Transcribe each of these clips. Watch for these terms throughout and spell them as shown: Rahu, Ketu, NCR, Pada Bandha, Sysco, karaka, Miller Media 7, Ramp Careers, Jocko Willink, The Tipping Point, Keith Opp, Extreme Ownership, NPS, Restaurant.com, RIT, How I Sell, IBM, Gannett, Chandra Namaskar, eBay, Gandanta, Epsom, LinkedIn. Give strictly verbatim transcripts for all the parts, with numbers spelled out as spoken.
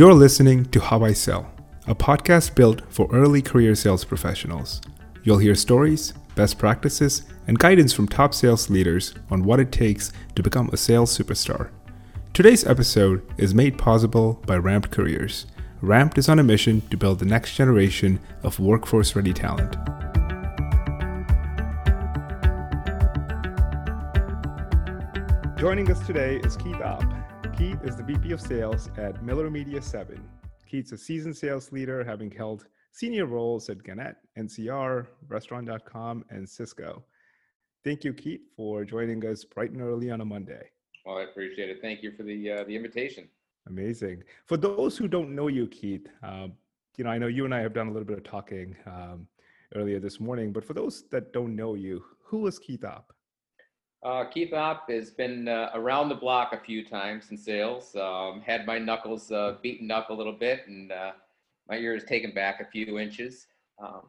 You're listening to How I Sell, a podcast built for early career sales professionals. You'll hear stories, best practices, and guidance from top sales leaders on what it takes to become a sales superstar. Today's episode is made possible by Ramp Careers. Ramp is on a mission to build the next generation of workforce-ready talent. Joining us today is Keith Opp. Keith is the V P of Sales at Miller Media seven. Keith's a seasoned sales leader, having held senior roles at Gannett, N C R, Restaurant dot com, and Sysco. Thank you, Keith, for joining us bright and early on a Monday. Well, I appreciate it. Thank you for the uh, the invitation. Amazing. For those who don't know you, Keith, um, you know I know you and I have done a little bit of talking um, earlier this morning, but for those that don't know you, who is Keith Opp? Uh, Keith Opp has been uh, around the block a few times in sales, um, had my knuckles uh, beaten up a little bit, and uh, my ear is taken back a few inches. Um,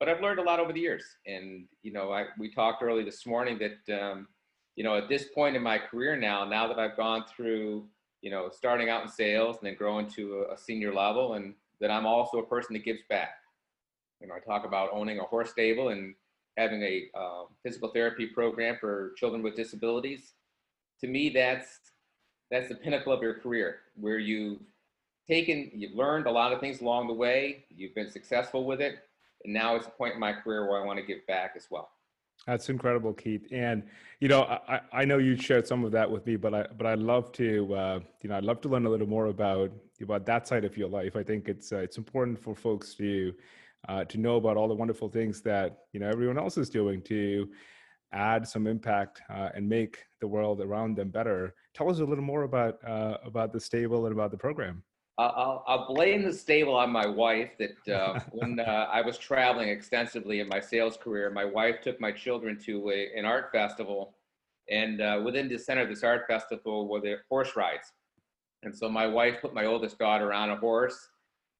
but I've learned a lot over the years. And, you know, I, we talked early this morning that, um, you know, at this point in my career now, now that I've gone through, you know, starting out in sales and then growing to a, a senior level, and that I'm also a person that gives back. You know, I talk about owning a horse stable and having a uh, physical therapy program for children with disabilities. To me, that's that's the pinnacle of your career, where you've taken, you've learned a lot of things along the way, you've been successful with it, and now it's a point in my career where I want to give back as well. That's incredible, Keith. And you know, I, I know you shared some of that with me, but I but I'd love to uh, you know I'd love to learn a little more about about that side of your life. I think it's uh, it's important for folks to. Uh, to know about all the wonderful things that you know everyone else is doing to add some impact uh, and make the world around them better. Tell us a little more about uh, about the stable and about the program. I'll, I'll blame the stable on my wife. That uh, when uh, I was traveling extensively in my sales career, my wife took my children to a, an art festival, and uh, within the center of this art festival were the horse rides. And so my wife put my oldest daughter on a horse.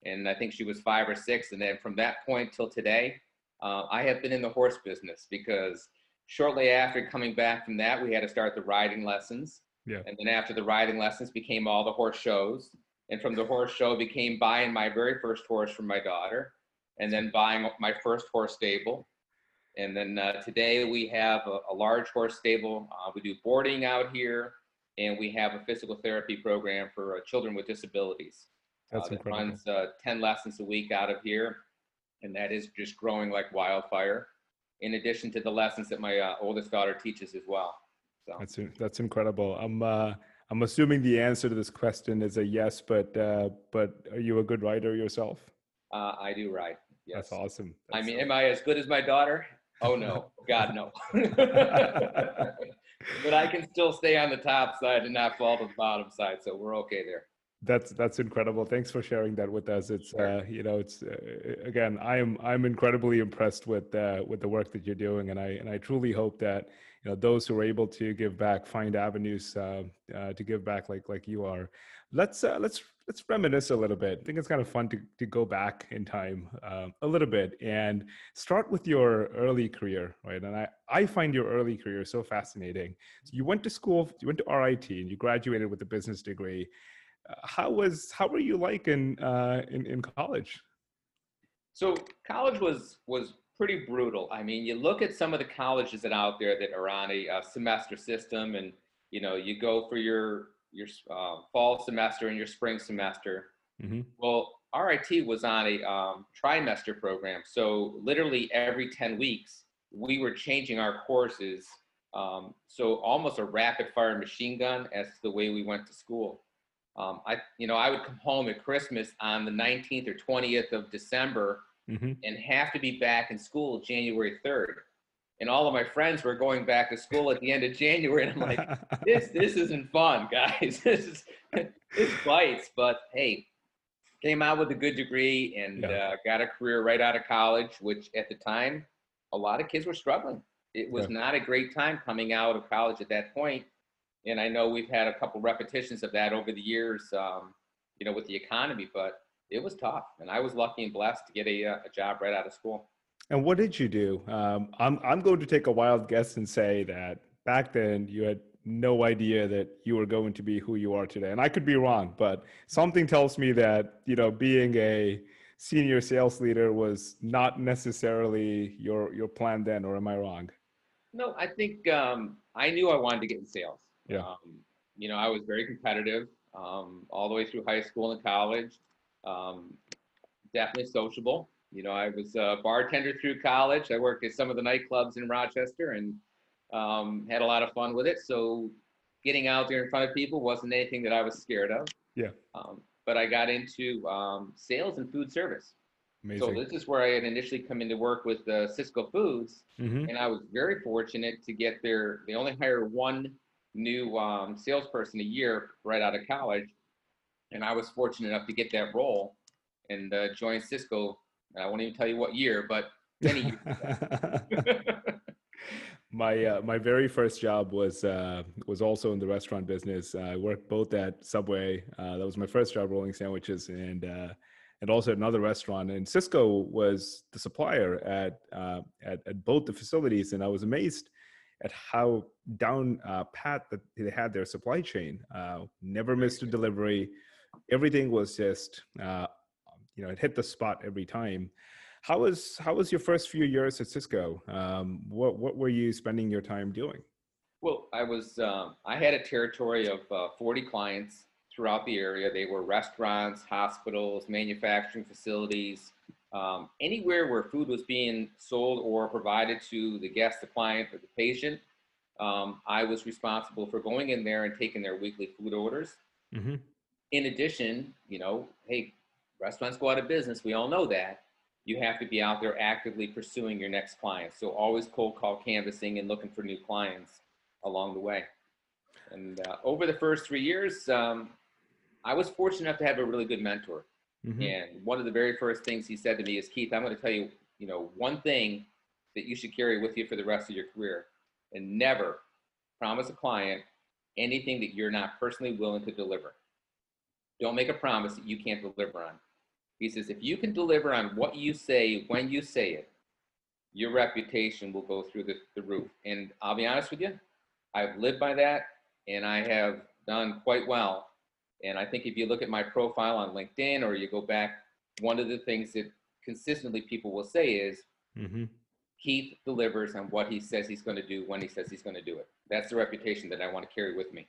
And I think she was five or six. And then from that point till today, uh, I have been in the horse business, because shortly after coming back from that, we had to start the riding lessons. Yeah. And then after the riding lessons became all the horse shows. And from the horse show became buying my very first horse for my daughter, and then buying my first horse stable. And then uh, today we have a, a large horse stable. Uh, we do boarding out here, and we have a physical therapy program for uh, children with disabilities. That's uh, that runs uh, ten lessons a week out of here, and that is just growing like wildfire, in addition to the lessons that my uh, oldest daughter teaches as well. So that's that's incredible. I'm uh, I'm assuming the answer to this question is a yes, but uh, but are you a good rider yourself? Uh, I do ride. Yes. That's awesome. That's I mean, awesome. Am I as good as my daughter? Oh no, God no. But I can still stay on the top side and not fall to the bottom side, so we're okay there. That's that's incredible. Thanks for sharing that with us. It's uh, you know it's uh, again I'm I'm incredibly impressed with uh, with the work that you're doing, and I and I truly hope that you know those who are able to give back find avenues uh, uh, to give back like like you are. Let's uh, let's let's reminisce a little bit. I think it's kind of fun to to go back in time uh, a little bit and start with your early career, right? And I I find your early career so fascinating. So you went to school, you went to R I T, and you graduated with a business degree. How was how were you like in uh, in in college? So college was was pretty brutal. I mean, you look at some of the colleges that are out there that are on a, a semester system, and you know you go for your your uh, fall semester and your spring semester. Mm-hmm. Well, R I T was on a um, trimester program, so literally every ten weeks we were changing our courses. Um, so almost a rapid fire machine gun as to the way we went to school. Um, I, you know, I would come home at Christmas on the nineteenth or twentieth of December, mm-hmm. and have to be back in school January third. And all of my friends were going back to school at the end of January. And I'm like, this, this isn't fun, guys. This is, this bites. But hey, came out with a good degree and yeah. uh, got a career right out of college, which at the time, a lot of kids were struggling. It was yeah. not a great time coming out of college at that point. And I know we've had a couple repetitions of that over the years, um, you know, with the economy, but it was tough. And I was lucky and blessed to get a, a job right out of school. And what did you do? Um, I'm I'm going to take a wild guess and say that back then you had no idea that you were going to be who you are today. And I could be wrong, but something tells me that, you know, being a senior sales leader was not necessarily your, your plan then, or am I wrong? No, I think um, I knew I wanted to get in sales. Yeah. Um, you know, I was very competitive um, all the way through high school and college. Um, definitely sociable. You know, I was a bartender through college. I worked at some of the nightclubs in Rochester and um, had a lot of fun with it. So getting out there in front of people wasn't anything that I was scared of. Yeah. Um, but I got into um, sales and food service. Amazing. So this is where I had initially come into work with the Sysco Foods, mm-hmm. and I was very fortunate to get there. They only hire one new um, salesperson a year right out of college, and I was fortunate enough to get that role and uh, join Sysco. I won't even tell you what year, but many years ago. My uh, my very first job was uh, was also in the restaurant business. I worked both at Subway. Uh, that was my first job, rolling sandwiches, and. Uh, and also another restaurant, and Sysco was the supplier at, uh, at, at both the facilities. And I was amazed at how down uh, pat that they had their supply chain, uh, never missed a delivery. Everything was just, uh, you know, it hit the spot every time. How was, how was your first few years at Sysco? Um, what, what were you spending your time doing? Well, I was, um, I had a territory of uh, forty clients throughout the area. They were restaurants, hospitals, manufacturing facilities, um, anywhere where food was being sold or provided to the guest, the client, or the patient. Um, I was responsible for going in there and taking their weekly food orders. Mm-hmm. In addition, you know, hey, restaurants go out of business. We all know that. You have to be out there actively pursuing your next client. So always cold call canvassing and looking for new clients along the way. And uh, over the first three years, um, I was fortunate enough to have a really good mentor. Mm-hmm. And one of the very first things he said to me is, Keith, I'm going to tell you, you know, one thing that you should carry with you for the rest of your career, and never promise a client anything that you're not personally willing to deliver. Don't make a promise that you can't deliver on. He says, if you can deliver on what you say, when you say it, your reputation will go through the, the roof. And I'll be honest with you, I've lived by that and I have done quite well. And I think if you look at my profile on LinkedIn, or you go back, one of the things that consistently people will say is, mm-hmm. Keith delivers on what he says he's going to do when he says he's going to do it. That's the reputation that I want to carry with me.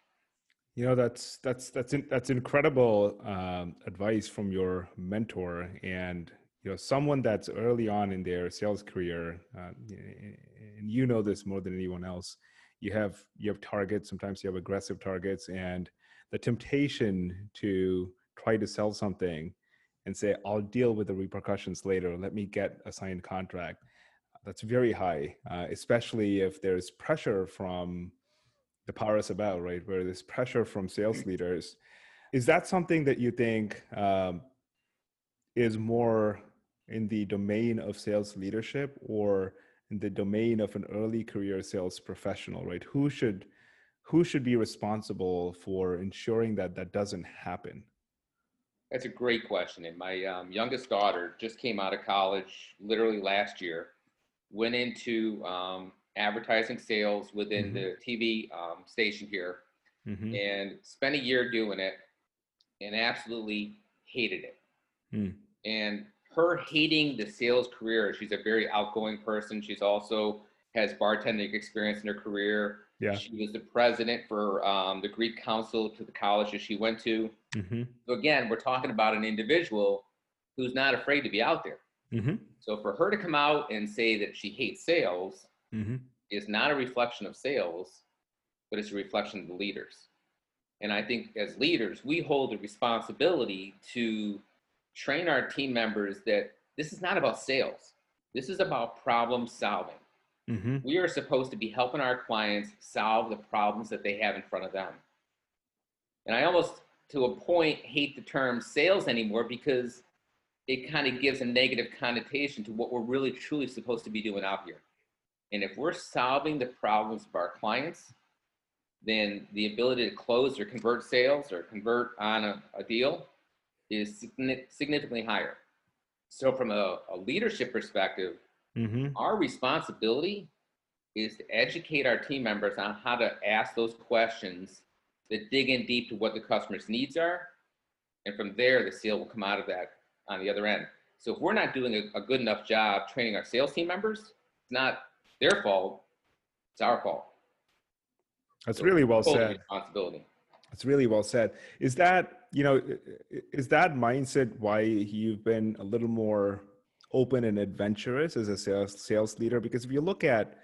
You know, that's that's that's in, that's incredible um, advice from your mentor, and you know, someone that's early on in their sales career, uh, and you know this more than anyone else. You have you have targets. Sometimes you have aggressive targets, and the temptation to try to sell something and say, I'll deal with the repercussions later, let me get a signed contract, that's very high, uh, especially if there's pressure from the powers about, right? Where there's pressure from sales leaders. Is that something that you think um, is more in the domain of sales leadership or in the domain of an early career sales professional, right? Who should Who should be responsible for ensuring that that doesn't happen? That's a great question. And my um, youngest daughter just came out of college literally last year, went into um, advertising sales within mm-hmm. the T V um, station here, mm-hmm. and spent a year doing it and absolutely hated it. Mm. And her hating the sales career, she's a very outgoing person. She's also has bartending experience in her career. Yeah. She was the president for um, the Greek Council to the colleges she went to. Mm-hmm. So again, we're talking about an individual who's not afraid to be out there. Mm-hmm. So for her to come out and say that she hates sales mm-hmm. is not a reflection of sales, but it's a reflection of the leaders. And I think as leaders, we hold the responsibility to train our team members that this is not about sales. This is about problem solving. Mm-hmm. We are supposed to be helping our clients solve the problems that they have in front of them. And I almost, to a point, hate the term sales anymore because it kind of gives a negative connotation to what we're really truly supposed to be doing out here. And if we're solving the problems of our clients, then the ability to close or convert sales or convert on a, a deal is significantly higher. So from a, a leadership perspective, mm-hmm. our responsibility is to educate our team members on how to ask those questions that dig in deep to what the customer's needs are. And from there, the sale will come out of that on the other end. So if we're not doing a, a good enough job training our sales team members, it's not their fault, it's our fault. That's so really well said. Responsibility. That's really well said. Is that, you know, is that mindset why you've been a little more open and adventurous as a sales sales leader? Because if you look at,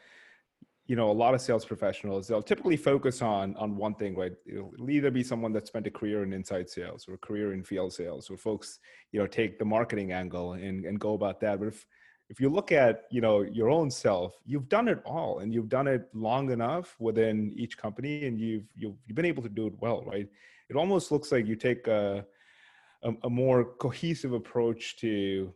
you know, a lot of sales professionals, they'll typically focus on on one thing, right? It'll either be someone that spent a career in inside sales or a career in field sales, or folks, you know, take the marketing angle and, and go about that. But if, if you look at, you know, your own self, you've done it all, and you've done it long enough within each company, and you've, you've, you've been able to do it well, right? It almost looks like you take a, a, a more cohesive approach to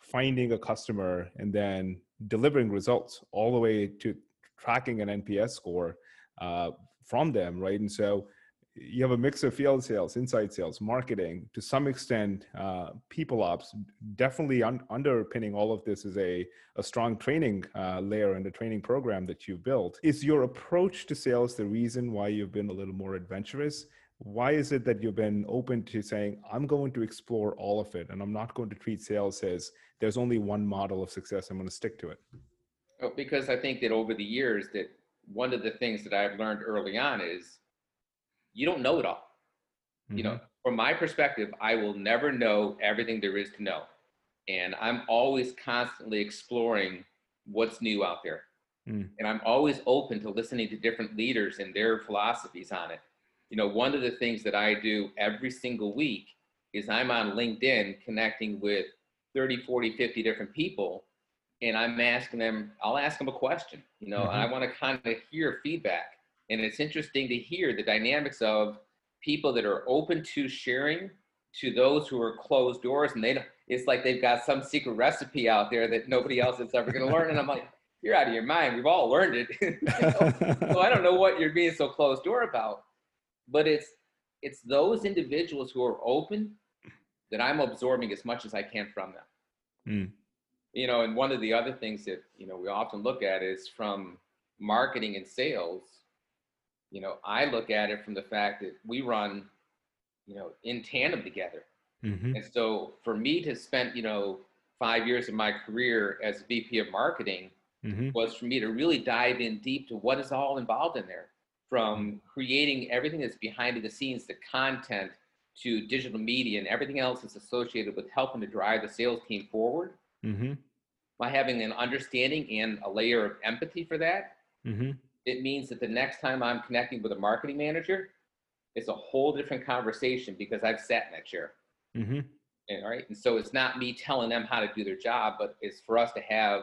finding a customer and then delivering results all the way to tracking an N P S score uh, from them, right? And so you have a mix of field sales, inside sales, marketing, to some extent, uh, people ops. Definitely un- underpinning all of this is a, a strong training uh, layer and a training program that you've built. Is your approach to sales the reason why you've been a little more adventurous? Why is it that you've been open to saying, I'm going to explore all of it, and I'm not going to treat sales as there's only one model of success, I'm going to stick to it? Oh, because I think that over the years, that one of the things that I've learned early on is, you don't know it all. Mm-hmm. You know, from my perspective, I will never know everything there is to know. And I'm always constantly exploring what's new out there. Mm. And I'm always open to listening to different leaders and their philosophies on it. You know, one of the things that I do every single week is I'm on LinkedIn connecting with thirty, forty, fifty different people. And I'm asking them, I'll ask them a question, you know, mm-hmm. and I want to kind of hear feedback. And it's interesting to hear the dynamics of people that are open to sharing to those who are closed doors, and they don't, it's like they've got some secret recipe out there that nobody else is ever going to learn. And I'm like, you're out of your mind. We've all learned it. You know? So I don't know what you're being so closed door about. But it's it's those individuals who are open that I'm absorbing as much as I can from them. Mm. You know, and one of the other things that, you know, we often look at is from marketing and sales. You know, I look at it from the fact that we run, you know, in tandem together. Mm-hmm. And so for me to spend, you know, five years of my career as V P of marketing mm-hmm. was for me to really dive in deep to what is all involved in there, from creating everything that's behind the scenes, the content, to digital media and everything else that's associated with helping to drive the sales team forward. Mm-hmm. By having an understanding and a layer of empathy for that. Mm-hmm. It means that the next time I'm connecting with a marketing manager, it's a whole different conversation because I've sat in that chair. Mm-hmm. And, all right. And so it's not me telling them how to do their job, but it's for us to have,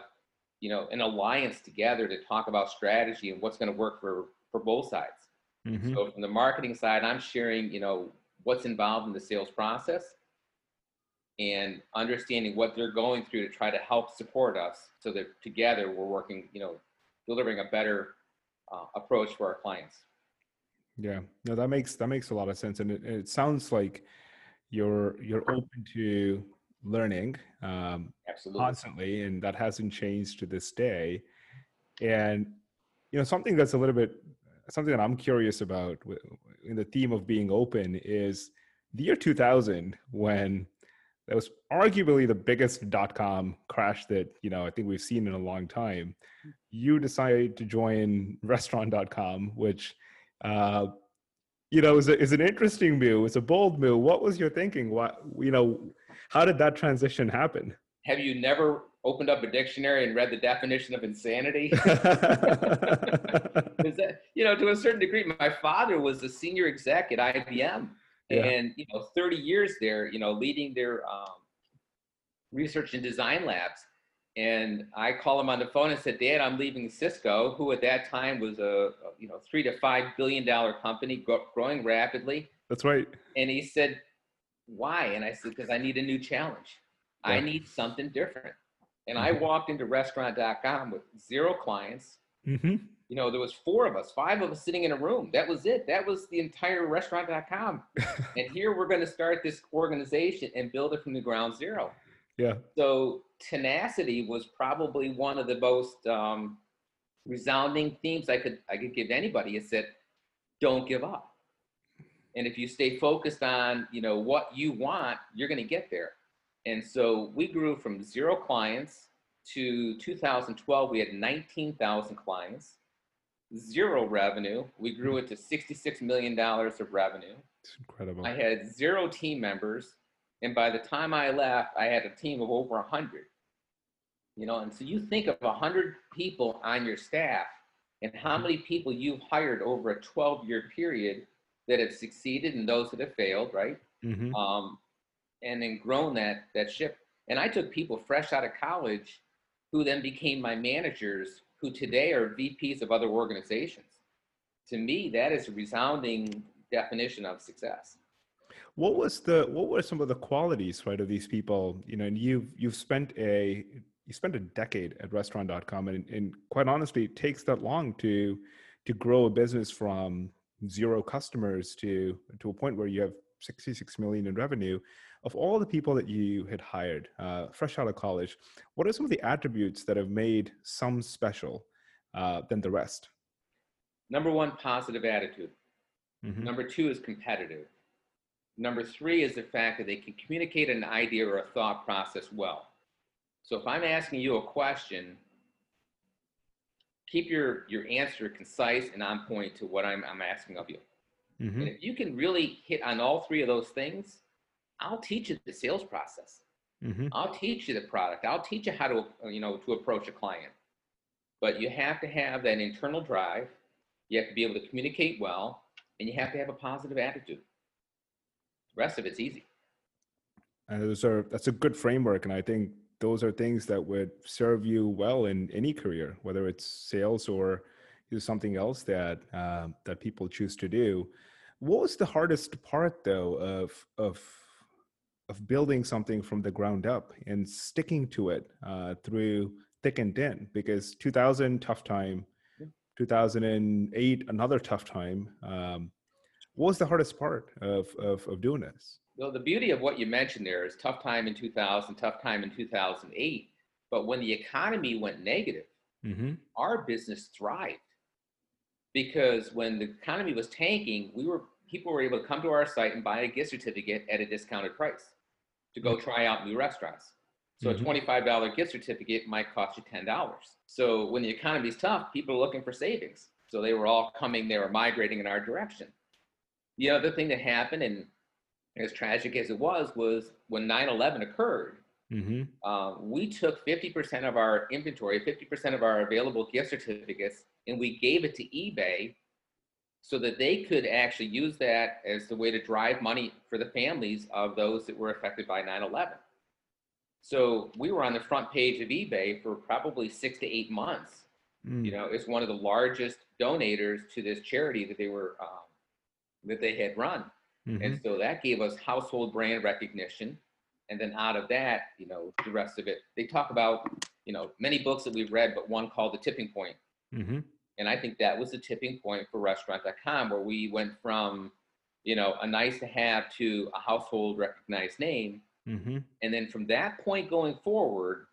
you know, an alliance together to talk about strategy and what's going to work for, for both sides. Mm-hmm. So from the marketing side, I'm sharing, you know, what's involved in the sales process and understanding what they're going through to try to help support us so that together we're working, you know, delivering a better Uh, approach for our clients. Yeah, no, that makes that makes a lot of sense, and it, it sounds like you're you're open to learning um, absolutely constantly, and that hasn't changed to this day. And you know, something that's a little bit something that I'm curious about in the theme of being open is the year two thousand, when that was arguably the biggest dot-com crash that, you know, I think we've seen in a long time. You decided to join Restaurant dot com, which, uh, you know, is, a, is an interesting move. It's a bold move. What was your thinking? What, you know, how did that transition happen? Have you never opened up a dictionary and read the definition of insanity? Is that, you know, to a certain degree, my father was a senior exec at I B M. Yeah. And, you know, thirty years there, you know, leading their um, research and design labs. And I called him on the phone and said, Dad, I'm leaving Sysco, who at that time was a, a you know, three to five billion dollar company gro- growing rapidly. That's right. And he said, why? And I said, because I need a new challenge. Yeah. I need something different. And mm-hmm. I walked into Restaurant dot com with zero clients. Mm-hmm. You know, there was four of us, five of us sitting in a room. That was it. That was the entire Restaurant dot com. And here we're going to start this organization and build it from the ground zero. Yeah. So tenacity was probably one of the most um, resounding themes I could I could give anybody is that don't give up. And if you stay focused on, you know, what you want, you're going to get there. And so we grew from zero clients to two thousand twelve, we had nineteen thousand clients, zero revenue. We grew it to sixty-six million dollars of revenue. It's incredible. I had zero team members. And by the time I left, I had a team of over one hundred. You know, and so you think of one hundred people on your staff and how many people you've hired over a twelve-year period that have succeeded and those that have failed, right? Mm-hmm. Um, and then grown that that ship. And I took people fresh out of college who then became my managers, who today are V Ps of other organizations. To me, that is a resounding definition of success. What was the what were some of the qualities, right, of these people? You know, and you've you've spent a you spent a decade at restaurant dot com, and, and quite honestly, it takes that long to to grow a business from zero customers to to a point where you have sixty-six million in revenue. Of all the people that you had hired uh, fresh out of college, what are some of the attributes that have made some special uh, than the rest? Number one, positive attitude. Mm-hmm. Number two is competitive. Number three is the fact that they can communicate an idea or a thought process well. So if I'm asking you a question, keep your, your answer concise and on point to what I'm, I'm asking of you. Mm-hmm. And if you can really hit on all three of those things, I'll teach you the sales process. Mm-hmm. I'll teach you the product. I'll teach you how to, you know, to approach a client. But you have to have that internal drive. You have to be able to communicate well, and you have to have a positive attitude. The rest of it's easy. And those are, that's a good framework. And I think those are things that would serve you well in any career, whether it's sales or something else that uh, that people choose to do. What was the hardest part, though, of of of building something from the ground up and sticking to it uh, through thick and thin? Because two thousand, tough time. Yeah. two thousand eight, another tough time. Um, what was the hardest part of, of of doing this? Well, the beauty of what you mentioned there is tough time in two thousand, tough time in two thousand eight. But when the economy went negative, mm-hmm. our business thrived. Because when the economy was tanking, we were people were able to come to our site and buy a gift certificate at a discounted price to go try out new restaurants. So mm-hmm. a twenty-five dollars gift certificate might cost you ten dollars. So when the economy's tough, people are looking for savings. So they were all coming, they were migrating in our direction. The other thing that happened, and as tragic as it was, was when nine eleven occurred, mm-hmm. uh, we took fifty percent of our inventory, fifty percent of our available gift certificates, and we gave it to eBay so that they could actually use that as the way to drive money for the families of those that were affected by nine eleven. So we were on the front page of eBay for probably six to eight months. Mm. You know, it's one of the largest donators to this charity that they were, um, that they had run. Mm-hmm. And so that gave us household brand recognition. And then out of that, you know, the rest of it, they talk about, you know, many books that we've read, but one called The Tipping Point. Mm-hmm. And I think that was the tipping point for restaurant dot com, where we went from, you know, a nice to have to a household recognized name. Mm-hmm. And then from that point going forward,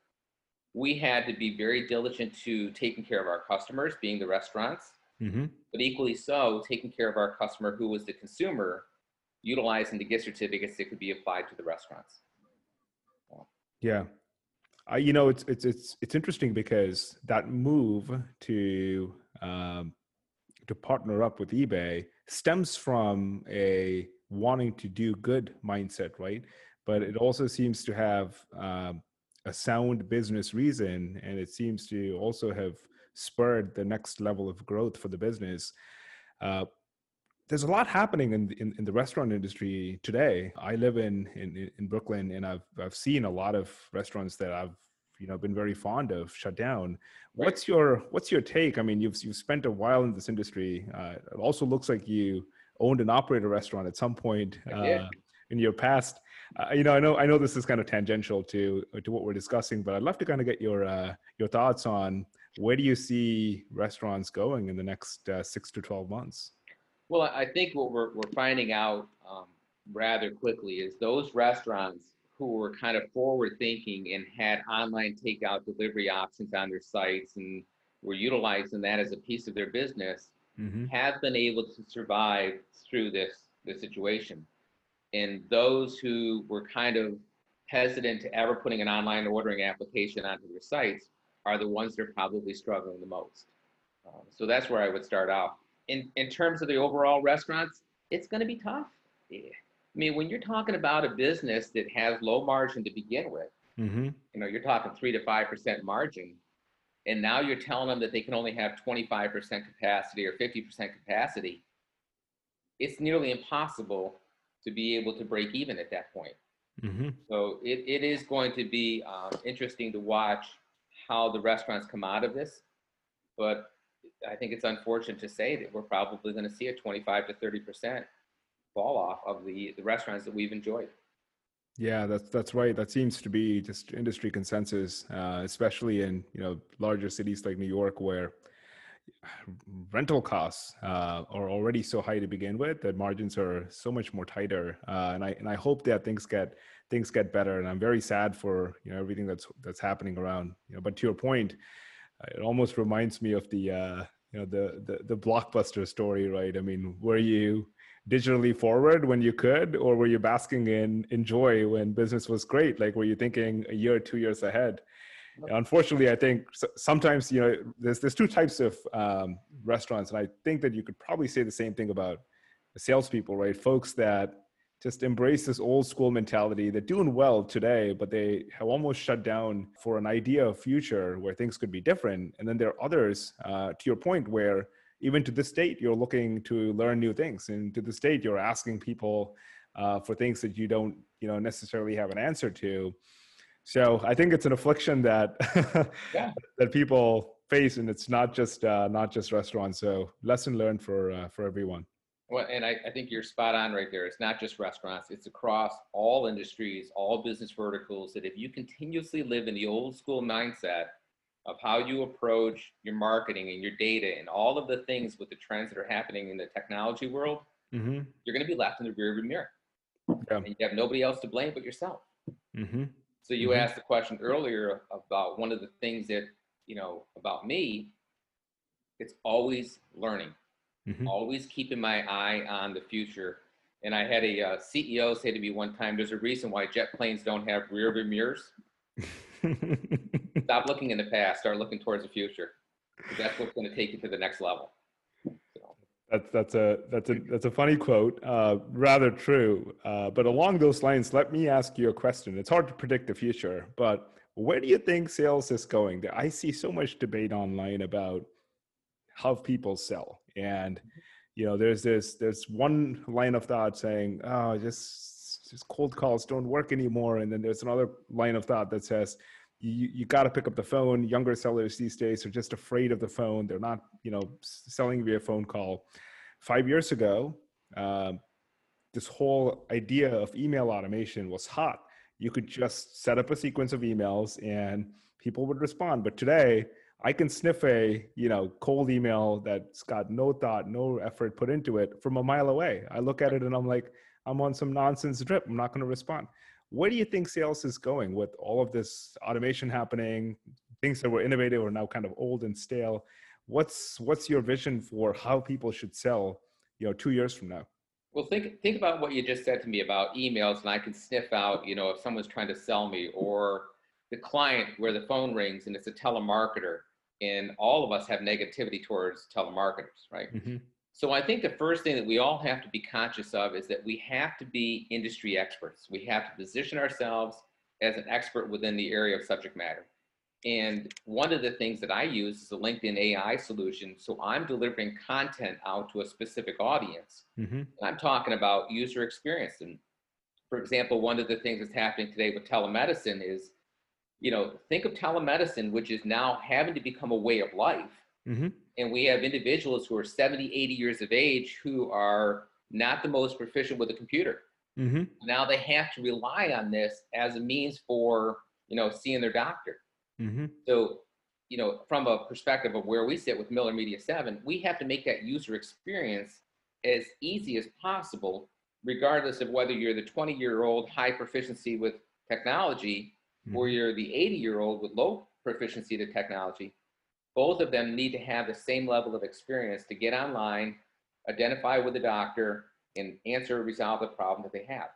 we had to be very diligent to taking care of our customers, being the restaurants, mm-hmm. but equally so, taking care of our customer who was the consumer, utilizing the gift certificates that could be applied to the restaurants. Yeah. Uh, you know, it's, it's, it's, it's interesting because that move to, um, to partner up with eBay stems from a wanting to do good mindset, right? But it also seems to have, um, a sound business reason, and it seems to also have spurred the next level of growth for the business. Uh, There's a lot happening in, in in the restaurant industry today. I live in in, in Brooklyn, and I've I've seen a lot of restaurants that I've you know been very fond of shut down. What's your what's your take? I mean, you've you've spent a while in this industry. Uh, it also looks like you owned and operated a restaurant at some point uh, in your past. Uh, you know, I know I know this is kind of tangential to to what we're discussing, but I'd love to kind of get your uh, your thoughts on where do you see restaurants going in the next uh, six to twelve months. Well, I think what we're, we're finding out um, rather quickly is those restaurants who were kind of forward thinking and had online takeout delivery options on their sites and were utilizing that as a piece of their business, mm-hmm. have been able to survive through this, this situation. And those who were kind of hesitant to ever putting an online ordering application onto their sites are the ones that are probably struggling the most. Um, so that's where I would start off. In, in terms of the overall restaurants, it's going to be tough. I mean, when you're talking about a business that has low margin to begin with, mm-hmm. you know, you're talking three to five percent margin, and now you're telling them that they can only have twenty-five percent capacity or fifty percent capacity. It's nearly impossible to be able to break even at that point. Mm-hmm. So it, it is going to be um, interesting to watch how the restaurants come out of this, but I think it's unfortunate to say that we're probably going to see a twenty-five to thirty percent fall off of the, the restaurants that we've enjoyed. Yeah, that's that's right. That seems to be just industry consensus, uh, especially in you know larger cities like New York, where rental costs uh, are already so high to begin with that margins are so much more tighter. Uh, and I and I hope that things get things get better. And I'm very sad for you know everything that's that's happening around. You know, but to your point, it almost reminds me of the uh, you know the, the the Blockbuster story, right? I mean, were you digitally forward when you could, or were you basking in, in joy when business was great? Like, were you thinking a year, two years ahead? Okay. Unfortunately, I think sometimes, you know, there's, there's two types of um, restaurants. And I think that you could probably say the same thing about salespeople, right? Folks that just embrace this old school mentality. They're doing well today, but they have almost shut down for an idea of future where things could be different. And then there are others, uh, to your point, where even to this date, you're looking to learn new things. And to this date, you're asking people uh, for things that you don't you know, necessarily have an answer to. So I think it's an affliction that yeah. that people face, and it's not just uh, not just restaurants. So lesson learned for uh, for everyone. Well, and I, I think you're spot on right there. It's not just restaurants. It's across all industries, all business verticals, that if you continuously live in the old school mindset of how you approach your marketing and your data and all of the things with the trends that are happening in the technology world, mm-hmm. you're going to be left in the rearview mirror. Yeah. And you have nobody else to blame but yourself. Mm-hmm. So you mm-hmm. asked the question earlier about one of the things that, you know, about me, it's always learning, mm-hmm. always keeping my eye on the future. And I had a uh, C E O say to me one time, there's a reason why jet planes don't have rearview mirrors. Stop looking in the past, start looking towards the future. That's what's going to take you to the next level. So. That's that's a that's a that's a funny quote, uh, rather true. Uh, but along those lines, let me ask you a question. It's hard to predict the future, but where do you think sales is going? I see so much debate online about how people sell, and you know, there's this there's one line of thought saying, oh, just just cold calls don't work anymore, and then there's another line of thought that says, You, you got to pick up the phone. Younger sellers these days are just afraid of the phone. They're not, you know, selling via phone call. Five years ago, uh, this whole idea of email automation was hot. You could just set up a sequence of emails and people would respond. But today, I can sniff a, you know, cold email that's got no thought, no effort put into it from a mile away. I look at it and I'm like, I'm on some nonsense drip. I'm not going to respond. Where do you think sales is going with all of this automation happening? Things that were innovative are now kind of old and stale. What's what's your vision for how people should sell, you know, two years from now? Well, think think about what you just said to me about emails, and I can sniff out, you know, if someone's trying to sell me, or the client where the phone rings and it's a telemarketer, and all of us have negativity towards telemarketers, right? Mm-hmm. So I think the first thing that we all have to be conscious of is that we have to be industry experts. We have to position ourselves as an expert within the area of subject matter. And one of the things that I use is a LinkedIn A I solution. So I'm delivering content out to a specific audience. Mm-hmm. And I'm talking about user experience. And for example, one of the things that's happening today with telemedicine is, you know, think of telemedicine, which is now having to become a way of life. Mm-hmm. And we have individuals who are seventy, eighty years of age who are not the most proficient with a computer. Mm-hmm. Now they have to rely on this as a means for, you know, seeing their doctor. Mm-hmm. So, you know, from a perspective of where we sit with Miller Media seven, we have to make that user experience as easy as possible, regardless of whether you're the twenty-year-old high proficiency with technology, mm-hmm. or you're the eighty-year-old with low proficiency to technology. Both of them need to have the same level of experience to get online, identify with the doctor, and answer or resolve the problem that they have.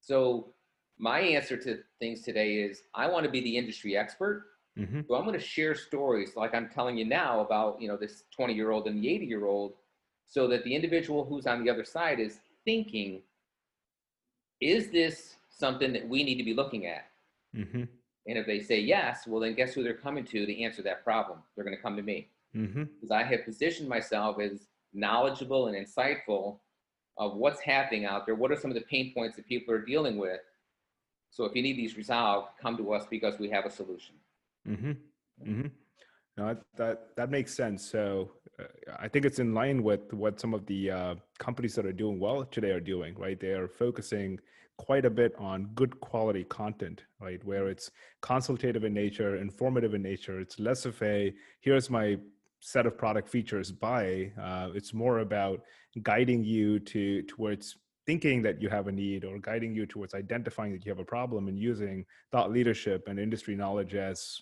So my answer to things today is I want to be the industry expert. Mm-hmm. So I'm going to share stories like I'm telling you now about, you know, this twenty year old and the eighty year old, so that the individual who's on the other side is thinking, is this something that we need to be looking at? Mm-hmm. And if they say yes, well, then guess who they're coming to to answer that problem? They're going to come to me. Mm-hmm. Because I have positioned myself as knowledgeable and insightful of what's happening out there. What are some of the pain points that people are dealing with? So if you need these resolved, come to us because we have a solution. Mm-hmm. Mm-hmm. No, that, that, that makes sense. So uh, I think it's in line with what some of the uh, companies that are doing well today are doing, right? They are focusing quite a bit on good quality content, right? Where it's consultative in nature, informative in nature. It's less of a, here's my set of product features, buy. Uh, it's more about guiding you to towards thinking that you have a need, or guiding you towards identifying that you have a problem, and using thought leadership and industry knowledge as,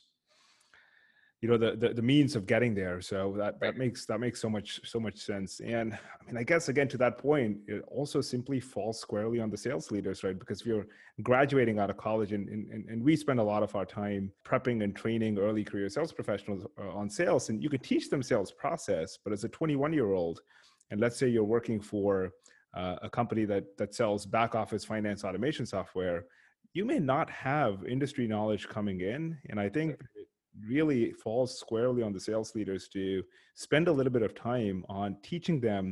you know, the the, the means of getting there. So that, that makes that makes so much so much sense. And I mean, I guess again, to that point, it also simply falls squarely on the sales leaders, right? Because if you're graduating out of college, and and, and we spend a lot of our time prepping and training early career sales professionals on sales, and you can teach them sales process, but as a twenty-one year old, and let's say you're working for Uh, a company that that sells back office finance automation software, you may not have industry knowledge coming in. And I think it really falls squarely on the sales leaders to spend a little bit of time on teaching them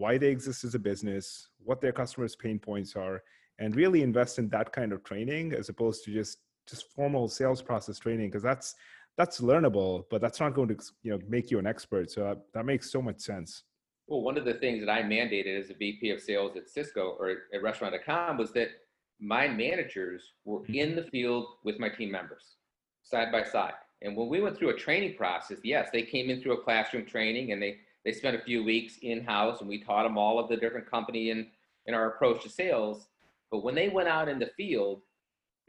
why they exist as a business, what their customers' pain points are, and really invest in that kind of training, as opposed to just just formal sales process training, because that's that's learnable, but that's not going to, you know, make you an expert. So that, that makes so much sense. Well, one of the things that I mandated as a V P of sales at Sysco, or at Restaurant dot com, was that my managers were in the field with my team members, side by side. And when we went through a training process, yes, they came in through a classroom training, and they, they spent a few weeks in-house, and we taught them all of the different company and, and our approach to sales. But when they went out in the field,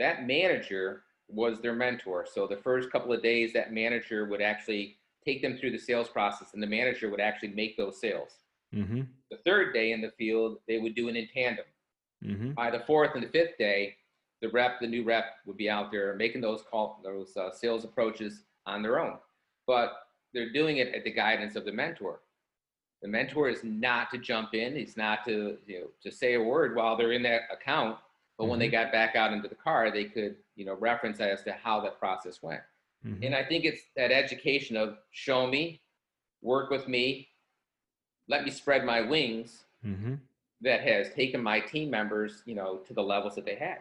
that manager was their mentor. So the first couple of days, that manager would actually take them through the sales process, and the manager would actually make those sales. Mm-hmm. The third day in the field, they would do it in tandem. Mm-hmm. By the fourth and the fifth day, the rep, the new rep would be out there making those call, those uh, sales approaches on their own, but they're doing it at the guidance of the mentor. The mentor is not to jump in. He's not to, you know, to say a word while they're in that account, but mm-hmm. when they got back out into the car, they could, you know, reference as to how that process went. And I think it's that education of show me, work with me, let me spread my wings, mm-hmm. that has taken my team members, you know, to the levels that they had.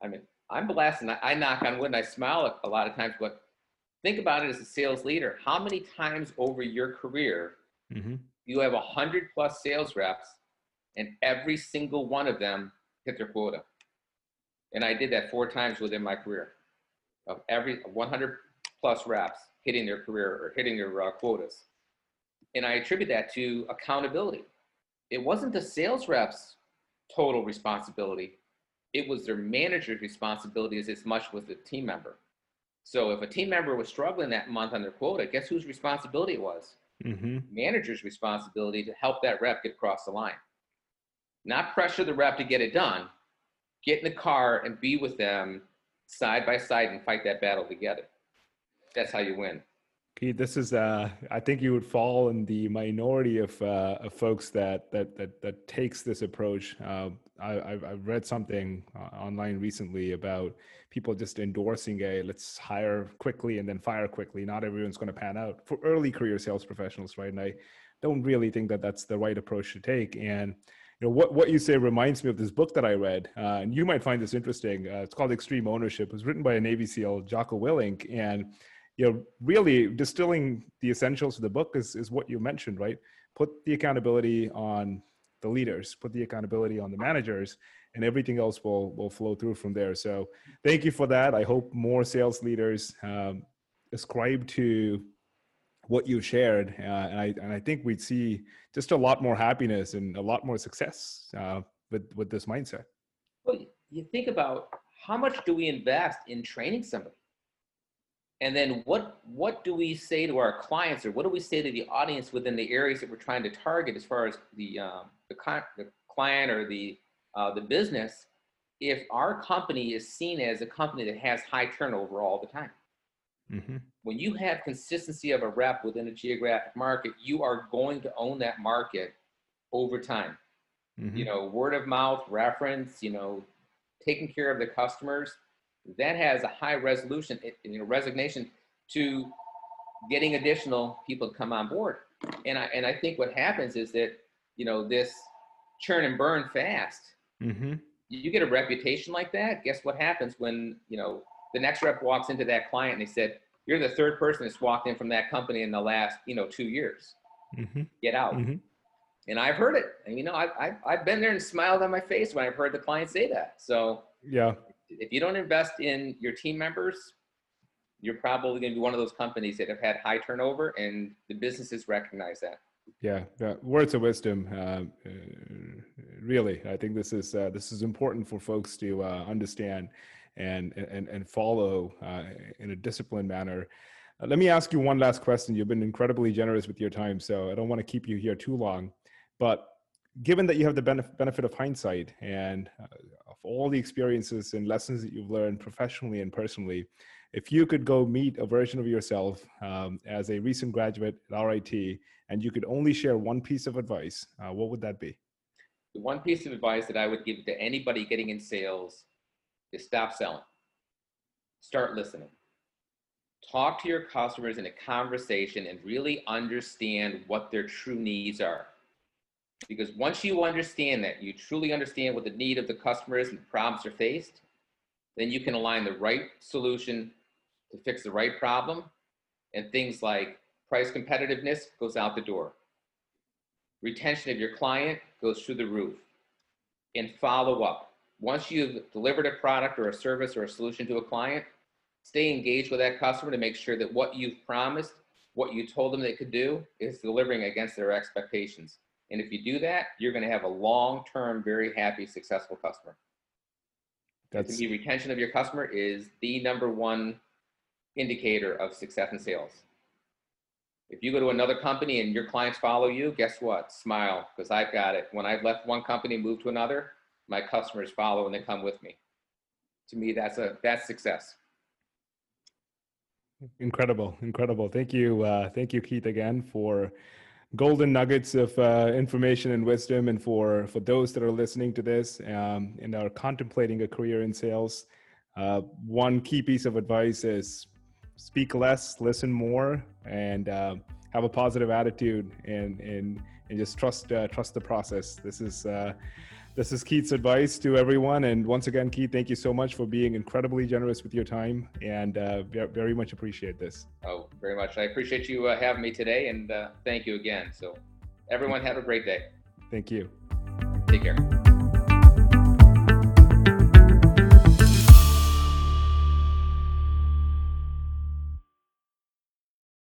I mean, I'm blessed, and I, I knock on wood, and I smile a lot of times, but think about it as a sales leader. How many times over your career, mm-hmm. you have one hundred plus sales reps, and every single one of them hit their quota? And I did that four times within my career, of every one hundred plus reps hitting their career or hitting their uh, quotas. And I attribute that to accountability. It wasn't the sales reps' total responsibility. It was their manager's responsibility as much with the team member. So if a team member was struggling that month on their quota, guess whose responsibility it was? Mm-hmm. Manager's responsibility to help that rep get across the line. Not pressure the rep to get it done. Get in the car and be with them side by side and fight that battle together. That's how you win. Keith, this is, uh, I think you would fall in the minority of, uh, of folks that, that, that, that takes this approach. Uh, I, I've read something online recently about people just endorsing a, let's hire quickly and then fire quickly. Not everyone's going to pan out for early career sales professionals, right? And I don't really think that that's the right approach to take. And you know, what, what you say reminds me of this book that I read, uh, and you might find this interesting. Uh, it's called Extreme Ownership. It was written by a Navy SEAL, Jocko Willink, and you know, really distilling the essentials of the book is, is what you mentioned, right? Put the accountability on the leaders, put the accountability on the managers, and everything else will, will flow through from there. So thank you for that. I hope more sales leaders um, ascribe to what you shared, uh, and I and I think we'd see just a lot more happiness and a lot more success uh, with with this mindset. Well, you think about how much do we invest in training somebody, And then what what do we say to our clients, or what do we say to the audience within the areas that we're trying to target as far as the um, the, con- the client or the uh, the business, if our company is seen as a company that has high turnover all the time? Mm-hmm. When you have consistency of a rep within a geographic market, you are going to own that market over time. Mm-hmm. You know, word of mouth, reference, you know, taking care of the customers, that has a high resolution, you know, resignation to getting additional people to come on board. And I and I think what happens is that, you know, this churn and burn fast. Mm-hmm. You get a reputation like that, guess what happens when, you know, the next rep walks into that client and they said, you're the third person that's walked in from that company in the last, you know, two years. Mm-hmm. Get out. Mm-hmm. And I've heard it. And, you know, I've, I've, I've been there and smiled on my face when I've heard the client say that. So yeah, if you don't invest in your team members, you're probably going to be one of those companies that have had high turnover, and the businesses recognize that. Yeah, yeah. Words of wisdom. Uh, really, I think this is uh, this is important for folks to uh, understand and and and follow uh, in a disciplined manner. Uh, let me ask you one last question. You've been incredibly generous with your time, so I don't want to keep you here too long. But given that you have the benef- benefit of hindsight and uh, of all the experiences and lessons that you've learned professionally and personally, if you could go meet a version of yourself um, as a recent graduate at R I T, and you could only share one piece of advice, uh, what would that be? The one piece of advice that I would give to anybody getting in sales is stop selling. Start listening. Talk to your customers in a conversation and really understand what their true needs are. Because once you understand that, you truly understand what the need of the customer is and the problems are faced, then you can align the right solution to fix the right problem. And things like price competitiveness goes out the door. Retention of your client goes through the roof. And follow up. Once you've delivered a product or a service or a solution to a client, stay engaged with that customer to make sure that what you've promised, what you told them they could do, is delivering against their expectations. And if you do that, you're going to have a long-term, very happy, successful customer. That's the retention of your customer is the number one indicator of success in sales. If you go to another company and your clients follow you, guess what? Smile, because I've got it. When I've left one company and moved to another, my customers follow and they come with me. To me, that's a that's success. Incredible, incredible. Thank you, uh, thank you, Keith, again for golden nuggets of uh, information and wisdom. And for, for those that are listening to this um, and are contemplating a career in sales, uh, one key piece of advice is speak less, listen more, and uh, have a positive attitude and and, and just trust uh, trust the process. This is uh, this is Keith's advice to everyone. And once again, Keith, thank you so much for being incredibly generous with your time, and uh, very much appreciate this. Oh, very much. I appreciate you uh, having me today, and uh, thank you again. So everyone have a great day. Thank you. Take care.